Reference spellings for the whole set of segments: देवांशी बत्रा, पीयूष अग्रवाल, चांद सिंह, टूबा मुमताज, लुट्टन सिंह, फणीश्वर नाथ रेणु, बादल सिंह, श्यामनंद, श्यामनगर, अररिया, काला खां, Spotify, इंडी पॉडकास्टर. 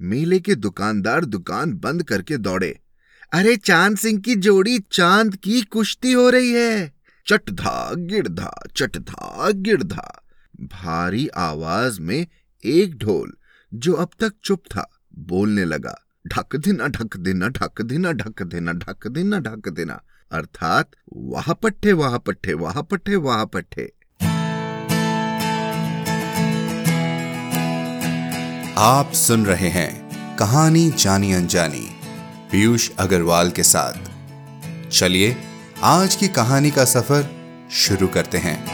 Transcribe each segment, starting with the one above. मेले के दुकानदार दुकान बंद करके दौड़े। अरे चांद सिंह की जोड़ी चांद की कुश्ती हो रही है, चटधा गिरधा चटधा गिरधा। भारी आवाज में एक ढोल जो अब तक चुप था बोलने लगा, ढक देना ढक देना ढक देना ढक देना ढक देना ढक देना, अर्थात वाह पट्टे वाह पट्टे वाह पट्टे वाह पट्टे। आप सुन रहे हैं कहानी जानी अनजानी पीयूष अग्रवाल के साथ। चलिए आज की कहानी का सफर शुरू करते हैं।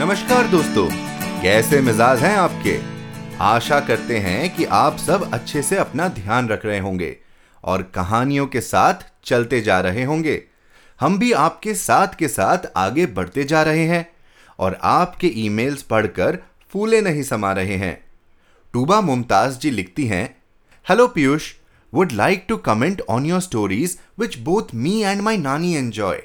नमस्कार दोस्तों, कैसे मिजाज हैं आपके? आशा करते हैं कि आप सब अच्छे से अपना ध्यान रख रहे होंगे और कहानियों के साथ चलते जा रहे होंगे। हम भी आपके साथ के साथ आगे बढ़ते जा रहे हैं और आपके ईमेल्स पढ़कर फूले नहीं समा रहे हैं। टूबा मुमताज जी लिखती हैं, hello Piyush, would like to comment on your stories which both me and my nani enjoy.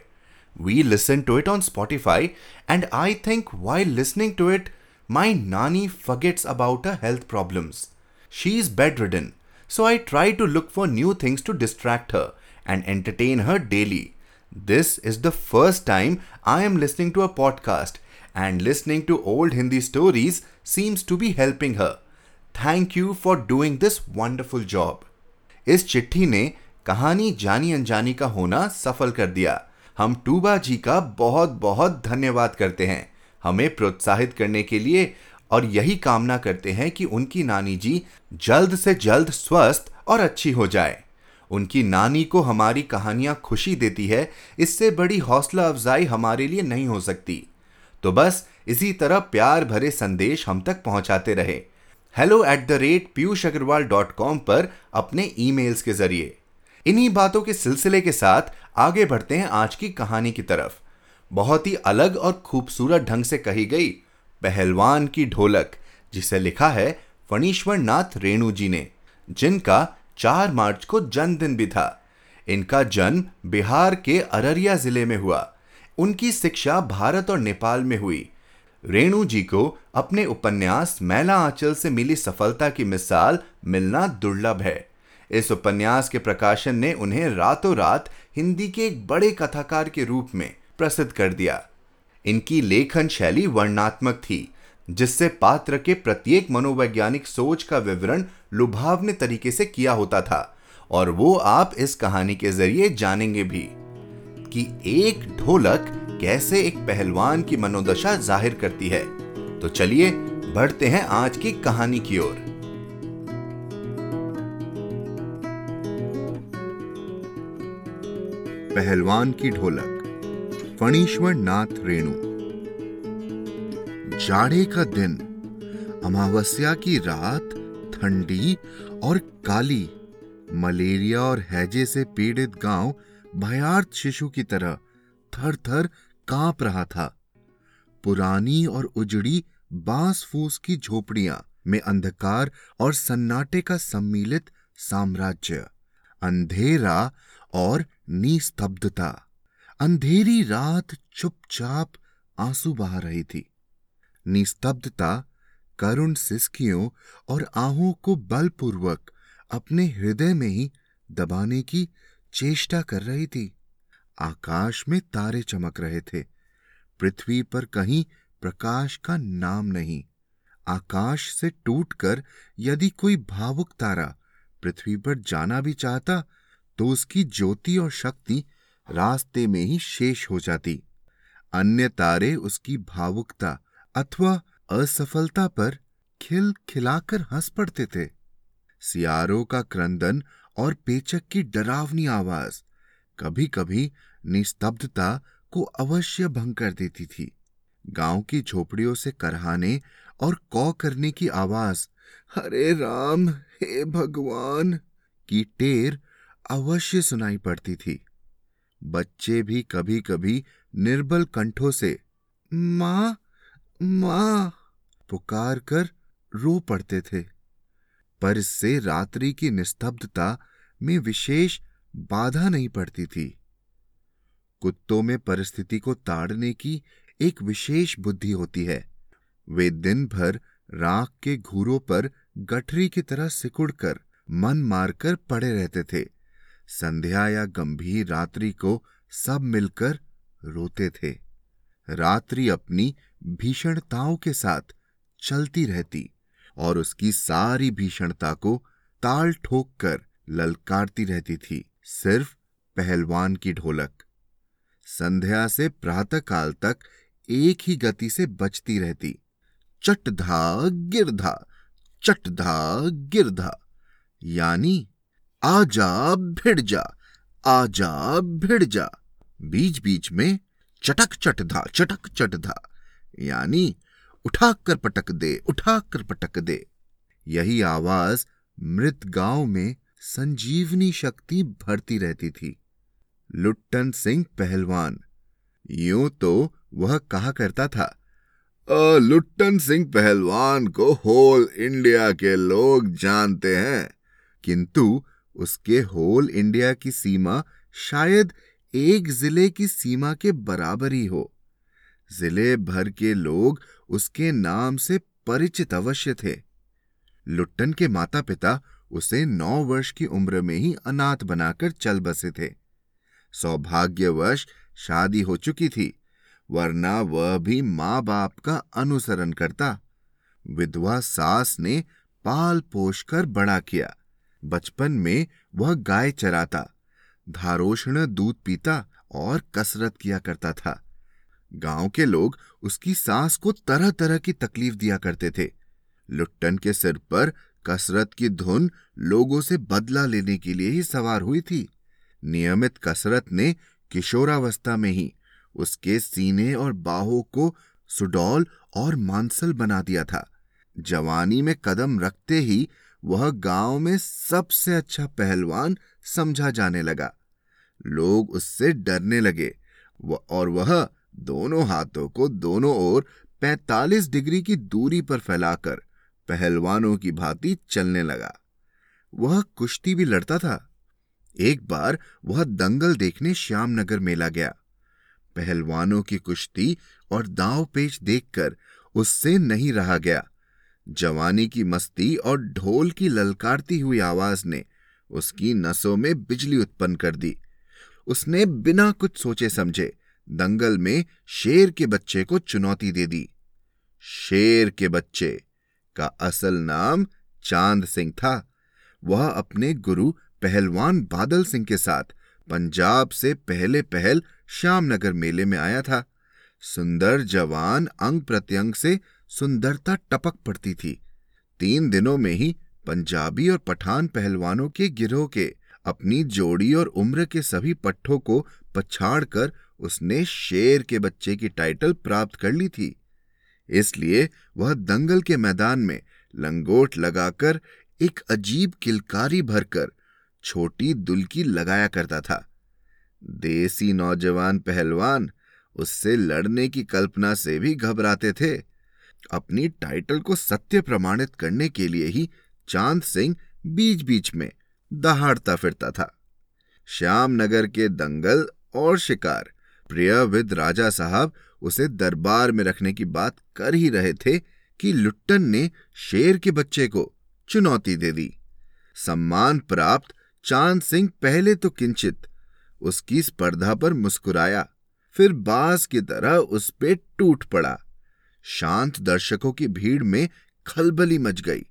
We listen to it on Spotify and I think while listening to it my nani forgets about her health problems. She is bedridden, so I try to look for new things to distract her and entertain her daily. This is the first time I am listening to a podcast and listening to old Hindi stories seems to be helping her. Thank you for doing this wonderful job. इस चिट्ठी ने कहानी जानी अनजानी का होना सफल कर दिया। हम टूबा जी का बहुत बहुत धन्यवाद करते हैं हमें प्रोत्साहित करने के लिए, और यही कामना करते हैं कि उनकी नानी जी जल्द से जल्द स्वस्थ और अच्छी हो जाए। उनकी नानी को हमारी कहानियां खुशी देती है, इससे बड़ी हौसला अफजाई हमारे लिए नहीं हो सकती। तो बस इसी तरह प्यार भरे संदेश हम तक पहुंचाते रहे hello@piyushagarwal.com पर अपने ईमेल्स के जरिए। इन्हीं बातों के सिलसिले के साथ आगे बढ़ते हैं आज की कहानी की तरफ। बहुत ही अलग और खूबसूरत ढंग से कही गई पहलवान की ढोलक, जिसे लिखा है फणीश्वर नाथ रेणु जी ने, जिनका 4 मार्च को जन्मदिन भी था। इनका जन्म बिहार के अररिया जिले में हुआ। उनकी शिक्षा भारत और नेपाल में हुई। रेणु जी को अपने उपन्यास मैला आंचल से मिली सफलता की मिसाल मिलना दुर्लभ है। इस उपन्यास के प्रकाशन ने उन्हें रातों रात हिंदी के एक बड़े कथाकार के रूप में प्रसिद्ध कर दिया। इनकी लेखन शैली वर्णनात्मक थी, जिससे पात्र के प्रत्येक मनोवैज्ञानिक सोच का विवरण लुभावने तरीके से किया होता था, और वो आप इस कहानी के जरिए जानेंगे भी कि एक ढोलक कैसे एक पहलवान की मनोदशा जाहिर करती है। तो चलिए बढ़ते हैं आज की कहानी की ओर। पहलवान की ढोलक, फणीश्वर नाथ रेणु। जाड़े का दिन, अमावस्या की रात, ठंडी और काली, मलेरिया और हैजे से पीड़ित गांव भयार्त शिशु की तरह थर थर कांप रहा था। पुरानी और उजड़ी बांस फूस की झोपड़ियां में अंधकार और सन्नाटे का सम्मिलित साम्राज्य, अंधेरा और निस्तब्धता। अंधेरी रात चुपचाप आंसू बहा रही थी। निस्तब्धता करुण सिसकियों और आहों को बलपूर्वक अपने हृदय में ही दबाने की चेष्टा कर रही थी। आकाश में तारे चमक रहे थे, पृथ्वी पर कहीं प्रकाश का नाम नहीं। आकाश से टूटकर यदि कोई भावुक तारा पृथ्वी पर जाना भी चाहता तो उसकी ज्योति और शक्ति रास्ते में ही शेष हो जाती। अन्य तारे उसकी भावुकता अथवा असफलता पर खिल खिलाकर हंस पड़ते थे। सियारों का क्रंदन और पेचक की डरावनी आवाज कभी कभी निस्तब्धता को अवश्य भंग कर देती थी। गांव की झोपड़ियों से करहाने और कौ करने की आवाज, हरे राम हे भगवान की टेर अवश्य सुनाई पड़ती थी। बच्चे भी कभी कभी निर्बल कंठों से मां मां पुकार कर रो पड़ते थे, पर इससे रात्रि की निस्तब्धता में विशेष बाधा नहीं पड़ती थी। कुत्तों में परिस्थिति को ताड़ने की एक विशेष बुद्धि होती है। वे दिन भर राख के घूरों पर गठरी की तरह सिकुड़कर मन मारकर पड़े रहते थे। संध्या या गंभीर रात्रि को सब मिलकर रोते थे। रात्रि अपनी भीषणताओं के साथ चलती रहती और उसकी सारी भीषणता को ताल ठोक कर ललकारती रहती थी, सिर्फ पहलवान की ढोलक। संध्या से प्रातःकाल तक एक ही गति से बचती रहती, चट धा गिर धा, चट धा गिर धा, यानी आजा भिड़ जा, आजा भिड़ जा। बीच बीच में चटक चट धा, चटक चट धा, यानी उठा कर पटक दे, उठा कर पटक दे। यही आवाज मृत गांव में संजीवनी शक्ति भरती रहती थी। लुट्टन सिंह पहलवान, यूं तो वह कहा करता था, लुट्टन सिंह पहलवान को होल इंडिया के लोग जानते हैं, किंतु उसके होल इंडिया की सीमा शायद एक जिले की सीमा के बराबर ही हो। जिले भर के लोग उसके नाम से परिचित अवश्य थे। लुट्टन के माता पिता उसे 9 वर्ष की उम्र में ही अनाथ बनाकर चल बसे थे। सौभाग्यवश शादी हो चुकी थी, वरना वह भी माँ बाप का अनुसरण करता। विधवा सास ने पाल पोष कर बड़ा किया। बचपन में वह गाय चराता, धारोष्ण दूध पीता और कसरत किया करता था। गांव के लोग उसकी सास को तरह तरह की तकलीफ दिया करते थे। लुट्टन के सिर पर कसरत की धुन लोगों से बदला लेने के लिए ही सवार हुई थी। नियमित कसरत ने किशोरावस्था में ही उसके सीने और बाहों को सुडौल और मांसल बना दिया था। जवानी में कदम रखते ही वह गांव में सबसे अच्छा पहलवान समझा जाने लगा। लोग उससे डरने लगे और वह दोनों हाथों को दोनों ओर 45 डिग्री की दूरी पर फैलाकर पहलवानों की भांति चलने लगा। वह कुश्ती भी लड़ता था। एक बार वह दंगल देखने श्यामनगर मेला गया। पहलवानों की कुश्ती और दांव पेच देखकर उससे नहीं रहा गया। जवानी की मस्ती और ढोल की ललकारती हुई आवाज ने उसकी नसों में बिजली उत्पन्न कर दी। उसने बिना कुछ सोचे समझे दंगल में शेर के बच्चे को चुनौती दे दी। शेर के बच्चे का असल नाम चांद सिंह था। वह अपने गुरु पहलवान बादल सिंह के साथ पंजाब से पहले पहल श्यामनगर मेले में आया था। सुंदर जवान, अंग प्रत्यंग से सुंदरता टपक पड़ती थी। 3 दिनों में ही पंजाबी और पठान पहलवानों के गिरोह के अपनी जोड़ी और उम्र के सभी पट्ठों को पछाड़ कर उसने शेर के बच्चे की टाइटल प्राप्त कर ली थी। इसलिए वह दंगल के मैदान में लंगोट लगाकर एक अजीब किलकारी भरकर छोटी दुलकी लगाया करता था। देसी नौजवान पहलवान उससे लड़ने की कल्पना से भी घबराते थे। अपनी टाइटल को सत्य प्रमाणित करने के लिए ही चांद सिंह बीच बीच में दहाड़ता फिरता था। श्यामनगर के दंगल और शिकार प्रियविद राजा साहब उसे दरबार में रखने की बात कर ही रहे थे कि लुट्टन ने शेर के बच्चे को चुनौती दे दी। सम्मान प्राप्त चांद सिंह पहले तो किंचित उसकी स्पर्धा पर मुस्कुराया, फिर बाज की तरह उस पे टूट पड़ा। शांत दर्शकों की भीड़ में खलबली मच गई।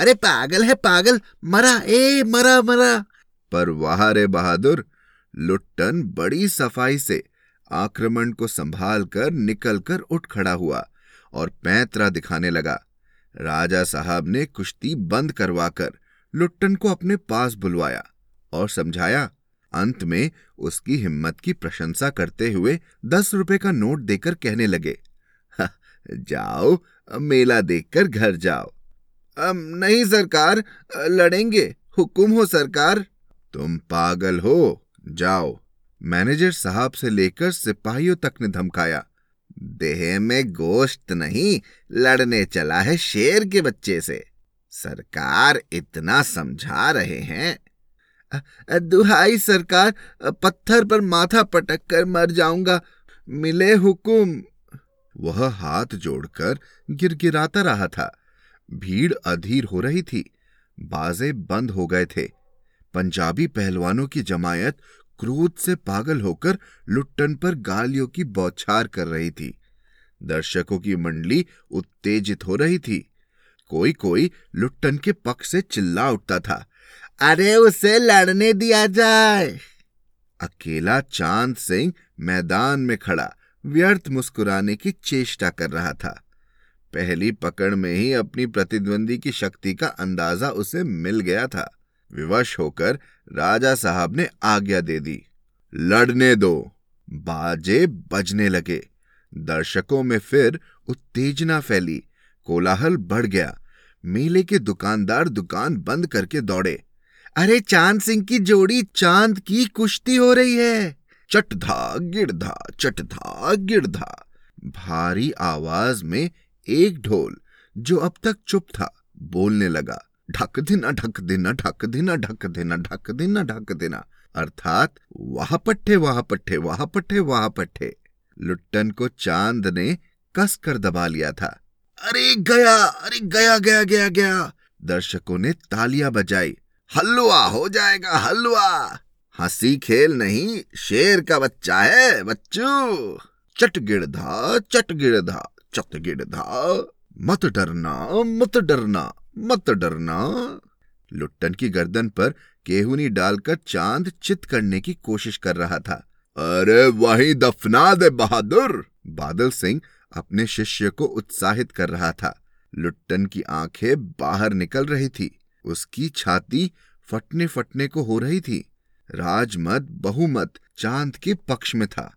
अरे पागल है पागल, मरा ए मरा मरा। पर वाह रे बहादुर, लुट्टन बड़ी सफाई से आक्रमण को संभाल कर निकल कर उठ खड़ा हुआ और पैंतरा दिखाने लगा। राजा साहब ने कुश्ती बंद करवाकर लुट्टन को अपने पास बुलवाया और समझाया। अंत में उसकी हिम्मत की प्रशंसा करते हुए 10 रुपए का नोट देकर कहने लगे, जाओ मेला देखकर घर जाओ। नहीं सरकार, लड़ेंगे, हुकुम हो सरकार। तुम पागल हो, जाओ। मैनेजर साहब से लेकर सिपाहियों तक ने धमकाया। देह में गोश्त नहीं, लड़ने चला है शेर के बच्चे से। सरकार इतना समझा रहे हैं। दुहाई सरकार, पत्थर पर माथा पटक कर मर जाऊंगा, मिले हुकुम। वह हाथ जोड़कर गिरगिराता रहा था। भीड़ अधीर हो रही थी। बाजे बंद हो गए थे। पंजाबी पहलवानों की जमायत क्रोध से पागल होकर लुट्टन पर गालियों की बौछार कर रही थी। दर्शकों की मंडली उत्तेजित हो रही थी। कोई कोई लुट्टन के पक्ष से चिल्ला उठता था, अरे उसे लड़ने दिया जाए। अकेला चांद सिंह मैदान में खड़ा व्यर्थ मुस्कुराने की चेष्टा कर रहा था। पहली पकड़ में ही अपनी प्रतिद्वंदी की शक्ति का अंदाजा उसे मिल गया था। विवश होकर राजा साहब ने आज्ञा दे दी, लड़ने दो। बाजे बजने लगे। दर्शकों में फिर उत्तेजना फैली। कोलाहल बढ़ गया। मेले के दुकानदार दुकान बंद करके दौड़े। अरे चांद सिंह की जोड़ी चांद की कुश्ती हो रही है। चटधा गिरधा चटधा गिरधा। भारी आवाज में एक ढोल जो अब तक चुप था बोलने लगा, ढक देना ढक देना ढक देना ढक देना ढक देना ढक देना, अर्थात वहा पट्टे वहा पट्टे वहा पट्टे वहा पट्टे। लुट्टन को चांद ने कस कर दबा लिया था। अरे गया गया गया गया। दर्शकों ने तालियां बजाई। हलवा हो जाएगा हलवा। हंसी खेल नहीं, शेर का बच्चा है बच्चू। चट गिरधा चट गिरधा चट गिरधा। मत डरना मत डरना मत डरना। लुट्टन की गर्दन पर केहुनी डालकर चांद चित करने की कोशिश कर रहा था। अरे वहीं दफना दे बहादुर। बादल सिंह अपने शिष्य को उत्साहित कर रहा था। लुट्टन की आंखें बाहर निकल रही थी। उसकी छाती फटने फटने को हो रही थी। राजमत बहुमत चांद के पक्ष में था।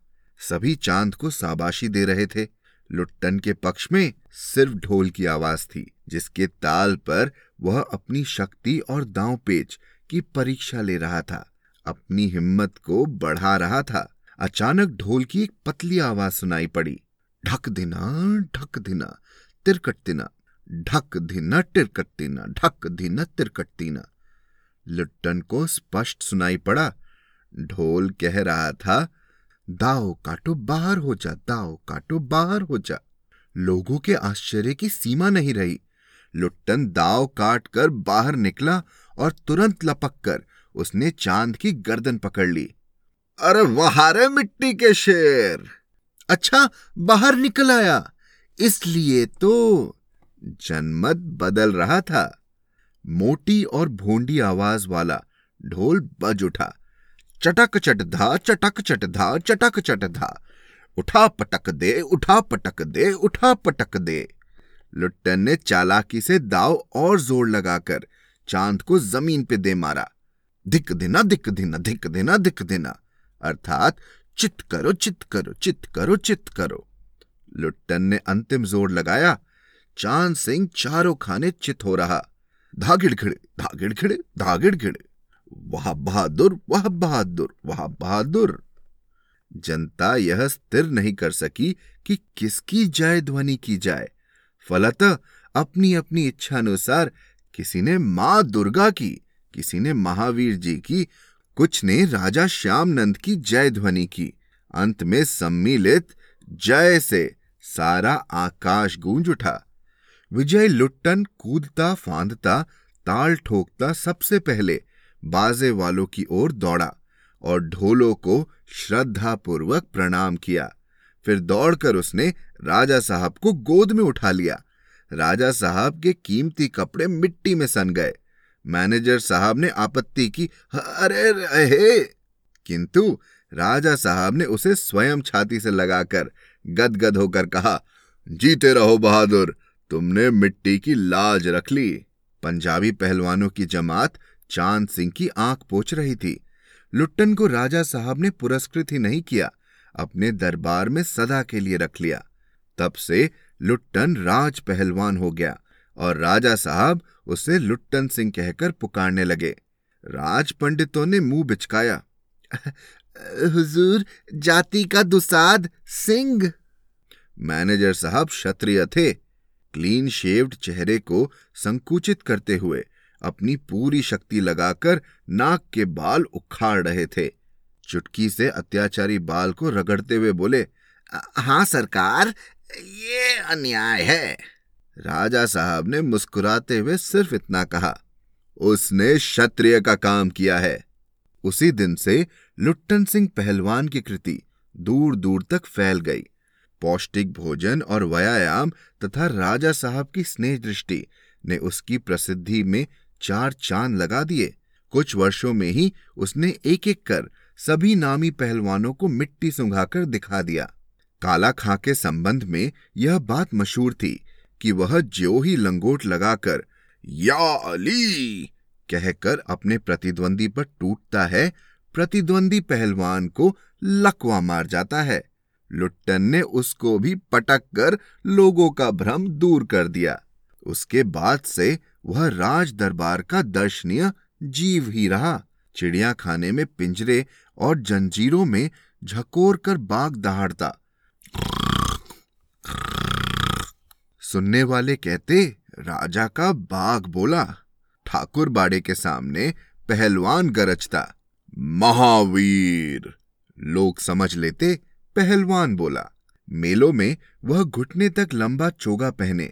सभी चांद को शाबाशी दे रहे थे। लुट्टन के पक्ष में सिर्फ ढोल की आवाज थी, जिसके ताल पर वह अपनी शक्ति और दांव पेच की परीक्षा ले रहा था, अपनी हिम्मत को बढ़ा रहा था। अचानक ढोल की एक पतली आवाज सुनाई पड़ी, ढक देना तिरकट देना ढक देना तिरकट देना ढक देना तिरकट देना। लुट्टन को स्पष्ट सुनाई पड़ा। ढोल कह रहा था, दाव काटो बाहर हो जा दाव काटो बाहर हो जा। लोगों के आश्चर्य की सीमा नहीं रही। लुट्टन दाव काट कर बाहर निकला और तुरंत लपक कर उसने चांद की गर्दन पकड़ ली। अरे वहां रे मिट्टी के शेर। अच्छा बाहर निकल आया, इसलिए तो। जनमत बदल रहा था। मोटी और भोंडी आवाज वाला ढोल बज उठा। चटक चट धा चटक चट धा चटक चट धा। उठा पटक दे उठा पटक दे उठा पटक दे। लुट्टन ने चालाकी से दाव और जोर लगाकर चांद को जमीन पे दे मारा। धिक देना धिक देना धिक देना धिक देना, अर्थात चित करो चित करो चित करो चित करो। लुट्टन ने अंतिम जोर लगाया। चांद सिंह चारों खाने चित हो रहा। धागिड़ खिड़े धागिड़ खिड़े धागिड़ खिड़े। वाह बहादुर वाह बहादुर वाह बहादुर। जनता यह स्थिर नहीं कर सकी कि किसकी जय ध्वनि की जाए। फलतः अपनी अपनी इच्छानुसार किसी ने मां दुर्गा की, किसी ने महावीर जी की, कुछ ने राजा श्यामनंद की जय ध्वनि की। अंत में सम्मिलित जय से सारा आकाश गूंज उठा। विजय लुट्टन कूदता फांदता ताल ठोकता सबसे पहले बाजे वालों की ओर दौड़ा और ढोलों को श्रद्धापूर्वक प्रणाम किया। फिर दौड़कर उसने राजा साहब को गोद में उठा लिया। राजा साहब के कीमती कपड़े मिट्टी में सन गए। मैनेजर साहब ने आपत्ति की, अरे रहे, किंतु राजा साहब ने उसे स्वयं छाती से लगाकर गदगद होकर कहा, जीते रहो बहादुर, तुमने मिट्टी की लाज रख ली। पंजाबी पहलवानों की जमात चांद सिंह की आंख पोंछ रही थी। लुट्टन को राजा साहब ने पुरस्कृत ही नहीं किया, अपने दरबार में सदा के लिए रख लिया। तब से लुट्टन राज पहलवान हो गया और राजा साहब उसे लुट्टन सिंह कहकर पुकारने लगे। राज पंडितों ने मुंह बिचकाया, हुजूर जाति का दुसाध सिंह। मैनेजर साहब क्षत्रिय थे। क्लीन शेव्ड चेहरे को संकुचित करते हुए अपनी पूरी शक्ति लगाकर नाक के बाल उखाड़ रहे थे। चुटकी से अत्याचारी बाल को रगड़ते हुए बोले, हाँ सरकार, ये अन्याय है। राजा साहब ने मुस्कुराते हुए सिर्फ इतना कहा, उसने क्षत्रिय का काम किया है। उसी दिन से लुट्टन सिंह पहलवान की कृति दूर दूर तक फैल गई। पौष्टिक भोजन और व्यायाम तथा राजा साहब की स्नेह दृष्टि ने उसकी प्रसिद्धि में 4 चांद लगा दिए। कुछ वर्षों में ही उसने एक एक कर सभी नामी पहलवानों को मिट्टी सुंघाकर दिखा दिया। काला खां के संबंध में यह बात मशहूर थी कि वह जो ही लंगोट लगाकर या अली कहकर अपने प्रतिद्वंदी पर टूटता है, प्रतिद्वंदी पहलवान को लकवा मार जाता है। लुट्टन ने उसको भी पटक कर लोगों का भ्रम दूर कर दिया। उसके बाद से वह राज दरबार का दर्शनीय जीव ही रहा। चिड़िया खाने में पिंजरे और जंजीरों में झकोर कर बाग दहाड़ता। सुनने वाले कहते, राजा का बाग बोला। ठाकुर बाड़े के सामने पहलवान गरजता, महावीर। लोग समझ लेते पहलवान बोला। मेलों में वह घुटने तक लंबा चोगा पहने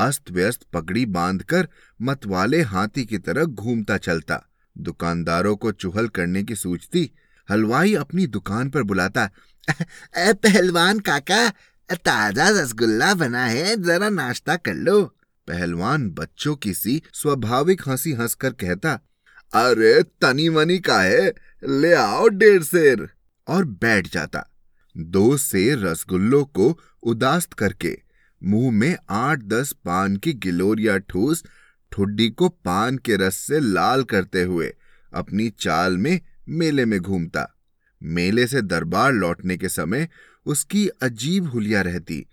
अस्त व्यस्त पगड़ी बांधकर मतवाले हाथी की तरह घूमता चलता। दुकानदारों को चुहल करने की सूचती। हलवाई अपनी दुकान पर बुलाता, पहलवान काका, ताजा रसगुल्ला बना है, जरा नाश्ता कर लो। पहलवान बच्चों की सी स्वाभाविक हंसी हंसकर कहता, अरे तनी मनी का है, ले आओ 1.5 सेर, और बैठ जाता। 2 सेर रसगुल्लों को उदास्त करके मुंह में 8-10 पान की गिलोरिया ठूस ठुड्डी को पान के रस से लाल करते हुए अपनी चाल में मेले में घूमता। मेले से दरबार लौटने के समय उसकी अजीब हुलिया रहती।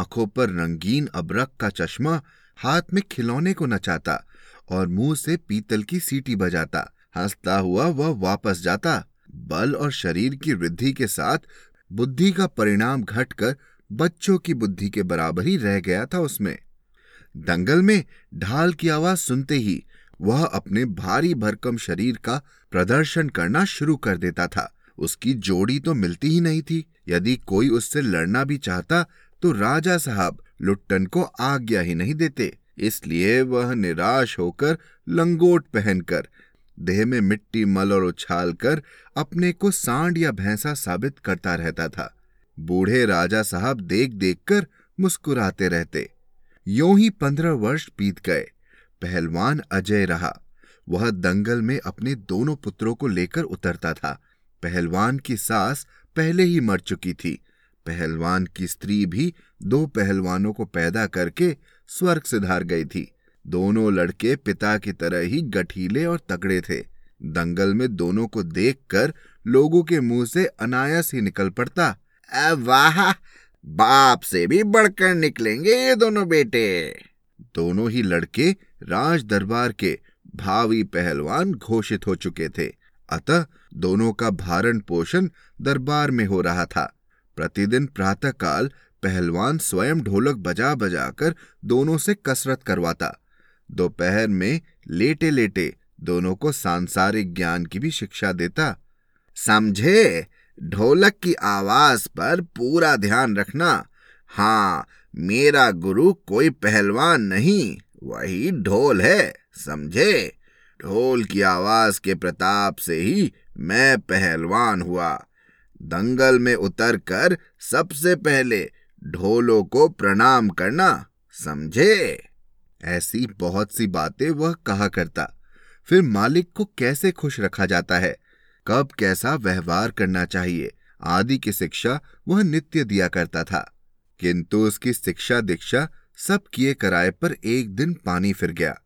आंखों पर रंगीन अबरक का चश्मा, हाथ में खिलौने को नचाता और मुंह से पीतल की सीटी बजाता। हंसता हुआ वह वापस जाता। बल और शरीर की वृद्धि के साथ बुद्धि का परिणाम घटकर बच्चों की बुद्धि के बराबर ही रह गया था। उसमें दंगल में ढाल की आवाज सुनते ही वह अपने भारी भरकम शरीर का प्रदर्शन करना शुरू कर देता था। उसकी जोड़ी तो मिलती ही नहीं थी। यदि कोई उससे लड़ना भी चाहता तो राजा साहब लुट्टन को आज्ञा ही नहीं देते। इसलिए वह निराश होकर लंगोट पहनकर देह में मिट्टी मल और उछाल कर अपने को सांड या भैंसा साबित करता रहता था। बूढ़े राजा साहब देख देख कर मुस्कुराते रहते। यूं ही 15 वर्ष बीत गए। पहलवान अजय रहा। वह दंगल में अपने दोनों पुत्रों को लेकर उतरता था। पहलवान की सास पहले ही मर चुकी थी। पहलवान की स्त्री भी 2 पहलवानों को पैदा करके स्वर्ग सिधार गई थी। दोनों लड़के पिता की तरह ही गठीले और तगड़े थे। दंगल में दोनों को देखकर लोगों के मुंह से अनायास ही निकल पड़ता, वाह, बाप से भी बढ़कर निकलेंगे ये दोनों बेटे। दोनों ही लड़के राज दरबार के भावी पहलवान घोषित हो चुके थे। अतः दोनों का भारण पोषण दरबार में हो रहा था। प्रतिदिन प्रातःकाल पहलवान स्वयं ढोलक बजा बजा कर दोनों से कसरत करवाता। दोपहर में लेटे लेटे दोनों को सांसारिक ज्ञान की भी शिक्षा देता। समझे, ढोलक की आवाज पर पूरा ध्यान रखना। हाँ, मेरा गुरु कोई पहलवान नहीं, वही ढोल है, समझे। ढोल की आवाज के प्रताप से ही मैं पहलवान हुआ। दंगल में उतरकर सबसे पहले ढोलों को प्रणाम करना, समझे। ऐसी बहुत सी बातें वह कहा करता। फिर मालिक को कैसे खुश रखा जाता है, कब कैसा व्यवहार करना चाहिए आदि की शिक्षा वह नित्य दिया करता था। किंतु उसकी शिक्षा दीक्षा सब किए कराए पर एक दिन पानी फिर गया।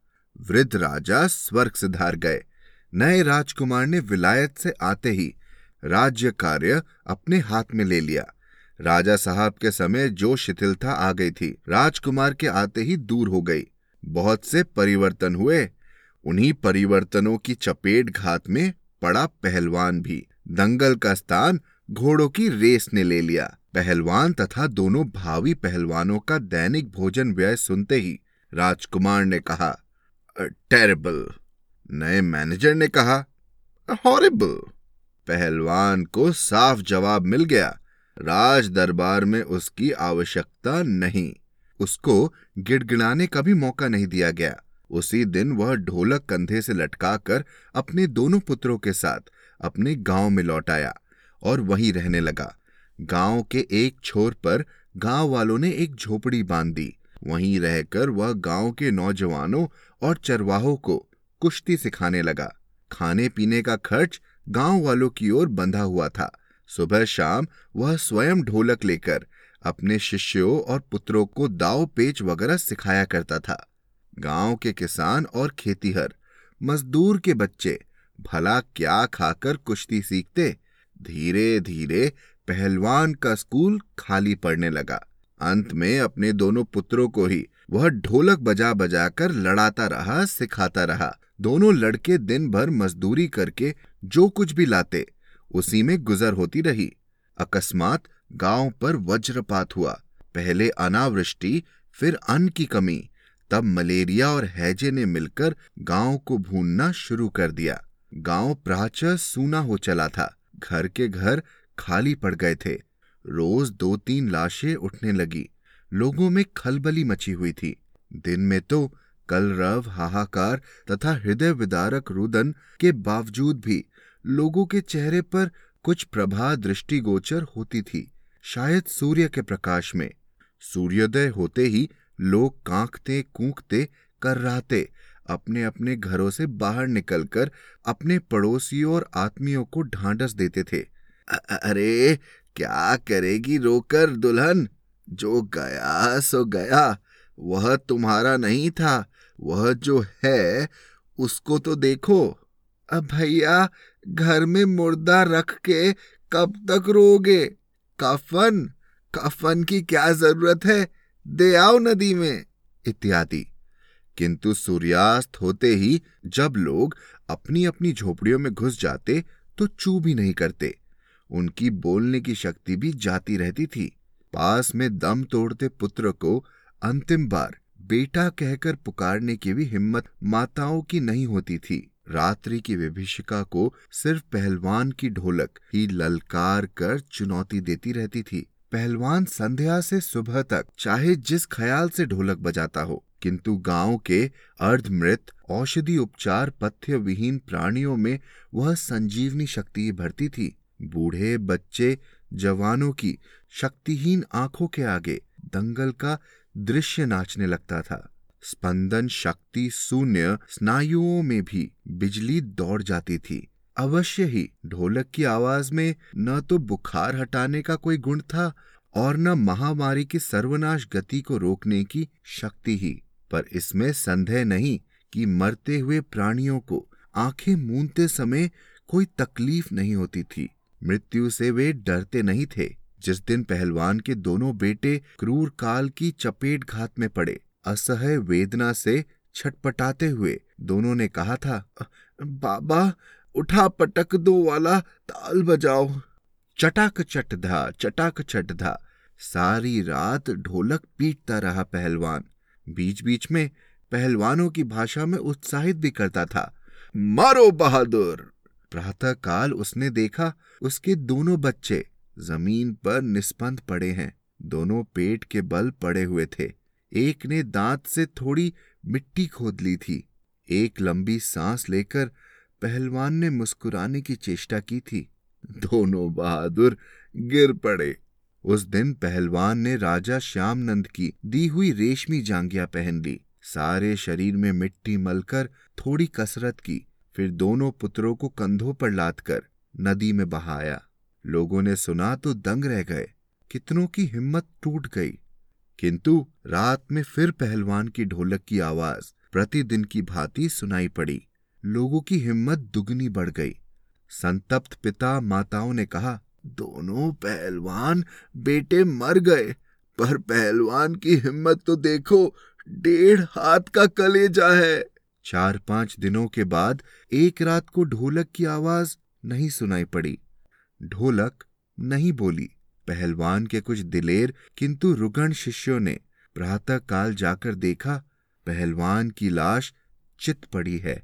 वृद्ध राजा स्वर्ग सिधार गए। नए राजकुमार ने विलायत से आते ही राज्य कार्य अपने हाथ में ले लिया। राजा साहब के समय जो शिथिलता आ गई थी, राजकुमार के आते ही दूर हो गई। बहुत से परिवर्तन हुए। उन्हीं परिवर्तनों की चपेट घात में पड़ा पहलवान भी। दंगल का स्थान घोड़ों की रेस ने ले लिया। पहलवान तथा दोनों भावी पहलवानों का दैनिक भोजन व्यय सुनते ही राजकुमार ने कहा, टेरेबल। नए मैनेजर ने कहा, हॉरिबल। पहलवान को साफ जवाब मिल गया, राज दरबार में उसकी आवश्यकता नहीं। उसको गिड़गिड़ाने का भी मौका नहीं दिया गया। उसी दिन वह ढोलक कंधे से लटकाकर अपने दोनों पुत्रों के साथ अपने गांव में लौट आया और वहीं रहने लगा। गांव के एक छोर पर गांव वालों ने एक झोपड़ी बांध दी। वहीं रहकर वह गांव के नौजवानों और चरवाहों को कुश्ती सिखाने लगा। खाने पीने का खर्च गांव वालों की ओर बंधा हुआ था। सुबह शाम वह स्वयं ढोलक लेकर अपने शिष्यों और पुत्रों को दाव पेच वगैरह सिखाया करता था। गांव के किसान और खेतीहर मजदूर के बच्चे भला क्या खाकर कुश्ती सीखते। धीरे धीरे पहलवान का स्कूल खाली पड़ने लगा। अंत में अपने दोनों पुत्रों को ही वह ढोलक बजा बजा कर लड़ाता रहा, सिखाता रहा। दोनों लड़के दिन भर मजदूरी करके जो कुछ भी लाते उसी में गुजर होती रही। अकस्मात गांव पर वज्रपात हुआ। पहले अनावृष्टि, फिर अन्न की कमी, तब मलेरिया और हैजे ने मिलकर गांव को भूनना शुरू कर दिया। गांव प्रायः सूना हो चला था। घर के घर खाली पड़ गए थे। रोज 2-3 लाशें उठने लगी। लोगों में खलबली मची हुई थी। दिन में तो कलरव, हाहाकार तथा हृदय विदारक रुदन के बावजूद भी लोगों के चेहरे पर कुछ प्रभा दृष्टिगोचर होती थी, शायद सूर्य के प्रकाश में। सूर्योदय होते ही लोग कांखते कूंखते कर्राते अपने अपने घरों से बाहर निकलकर अपने पड़ोसियों और आत्मियों को ढांढस देते थे। अरे क्या करेगी रोकर दुल्हन, जो गया सो गया। वह तुम्हारा नहीं था, वह जो है उसको तो देखो। अब भैया घर में मुर्दा रख के कब तक रोगे? कफन कफन की क्या जरूरत है, दे आओ नदी में, इत्यादि। किंतु सूर्यास्त होते ही जब लोग अपनी अपनी झोपड़ियों में घुस जाते तो चू भी नहीं करते। उनकी बोलने की शक्ति भी जाती रहती थी। पास में दम तोड़ते पुत्र को अंतिम बार बेटा कहकर पुकारने की भी हिम्मत माताओं की नहीं होती थी। रात्रि की विभीषिका को सिर्फ पहलवान की ढोलक ही ललकार कर चुनौती देती रहती थी। पहलवान संध्या से सुबह तक चाहे जिस ख्याल से ढोलक बजाता हो, किंतु गांव के अर्धमृत औषधि उपचार पथ्य विहीन प्राणियों में वह संजीवनी शक्ति भरती थी। बूढ़े, बच्चे, जवानों की शक्तिहीन आंखों के आगे दंगल का दृश्य नाचने लगता था। स्पंदन शक्ति शून्य स्नायुओं में भी बिजली दौड़ जाती थी। अवश्य ही ढोलक की आवाज में न तो बुखार हटाने का कोई गुण था और न महामारी की सर्वनाश गति को रोकने की शक्ति ही, पर इसमें संदेह नहीं कि मरते हुए प्राणियों को आंखें मूंदते समय कोई तकलीफ नहीं होती थी। मृत्यु से वे डरते नहीं थे। जिस दिन पहलवान के दोनों बेटे क्रूर काल की चपेटघात में पड़े, असह्य वेदना से छटपटाते हुए दोनों ने कहा था, बाबा उठा पटक दो वाला ताल बजाओ। चटाक चट धा, चटाक चट धा। सारी रात ढोलक पीटता रहा पहलवान। बीच बीच में पहलवानों की भाषा में उत्साहित भी करता था, मारो बहादुर। प्रातःकाल उसने देखा उसके दोनों बच्चे जमीन पर निस्पंद पड़े हैं। दोनों पेट के बल पड़े हुए थे। एक ने दांत से थोड़ी मिट्टी खोद ली थी। एक लंबी सांस लेकर पहलवान ने मुस्कुराने की चेष्टा की थी। दोनों बहादुर गिर पड़े। उस दिन पहलवान ने राजा श्यामनंद की दी हुई रेशमी जांघिया पहन ली। सारे शरीर में मिट्टी मलकर थोड़ी कसरत की, फिर दोनों पुत्रों को कंधों पर लादकर नदी में बहाया। लोगों ने सुना तो दंग रह गए। कितनों की हिम्मत टूट गई। किंतु रात में फिर पहलवान की ढोलक की आवाज प्रतिदिन की भांति सुनाई पड़ी। लोगों की हिम्मत दुगनी बढ़ गई। संतप्त पिता माताओं ने कहा, दोनों पहलवान बेटे मर गए, पर पहलवान की हिम्मत तो देखो, 1.5 हाथ का कलेजा है। 4-5 दिनों के बाद एक रात को ढोलक की आवाज नहीं सुनाई पड़ी। ढोलक नहीं बोली। पहलवान के कुछ दिलेर किंतु रुग्ण शिष्यों ने प्रातः काल जाकर देखा, पहलवान की लाश चित पड़ी है।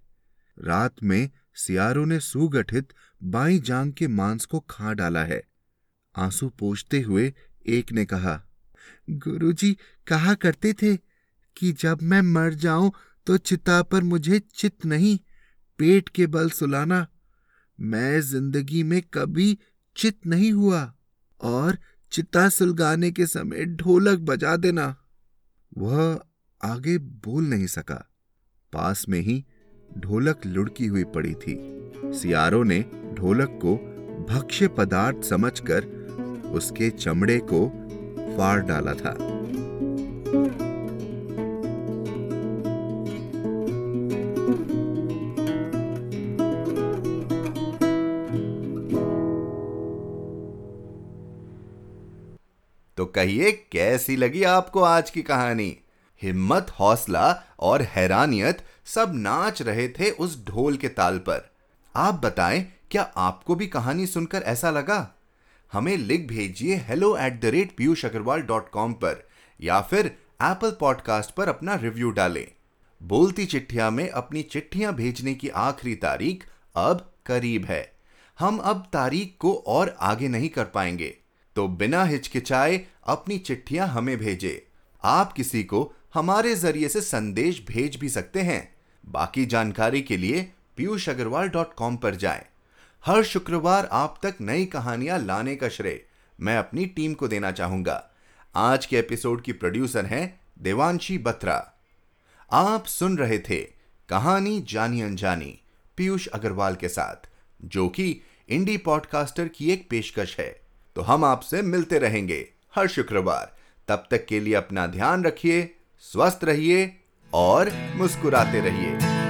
रात में सियारों ने सुगठित बाई जांग के मांस को खा डाला है। आंसू पोंछते हुए एक ने कहा, गुरुजी कहा करते थे कि जब मैं मर जाऊं तो चिता पर मुझे चित नहीं, पेट के बल सुलाना। मैं जिंदगी में कभी चित नहीं हुआ, और चिता सुलगाने के समय ढोलक बजा देना। वह आगे बोल नहीं सका। पास में ही ढोलक लुढ़की हुई पड़ी थी। सियारों ने ढोलक को भक्ष्य पदार्थ समझकर उसके चमड़े को फाड़ डाला था। तो कहिए, कैसी लगी आपको आज की कहानी? हिम्मत, हौसला और हैरानियत सब नाच रहे थे उस ढोल के ताल पर। आप बताएं, क्या आपको भी कहानी सुनकर ऐसा लगा? हमें लिख भेजिए hello@piyushagarwal.com पर, या फिर एप्पल पॉडकास्ट पर अपना रिव्यू डालें। बोलती चिट्ठियां में अपनी चिट्ठियां भेजने की आखिरी तारीख अब करीब है। हम अब तारीख को और आगे नहीं कर पाएंगे, तो बिना हिचकिचाए अपनी चिट्ठियां हमें भेजें। आप किसी को हमारे जरिए से संदेश भेज भी सकते हैं। बाकी जानकारी के लिए piyushagarwal.com पर जाएं। हर शुक्रवार आप तक नई कहानियां लाने का श्रेय मैं अपनी टीम को देना चाहूंगा। आज के एपिसोड की प्रोड्यूसर हैं देवांशी बत्रा। आप सुन रहे थे कहानी जानी अनजानी पीयूष अग्रवाल के साथ, जो कि इंडी पॉडकास्टर की एक पेशकश है। तो हम आपसे मिलते रहेंगे हर शुक्रवार। तब तक के लिए अपना ध्यान रखिए, स्वस्थ रहिए और मुस्कुराते रहिए।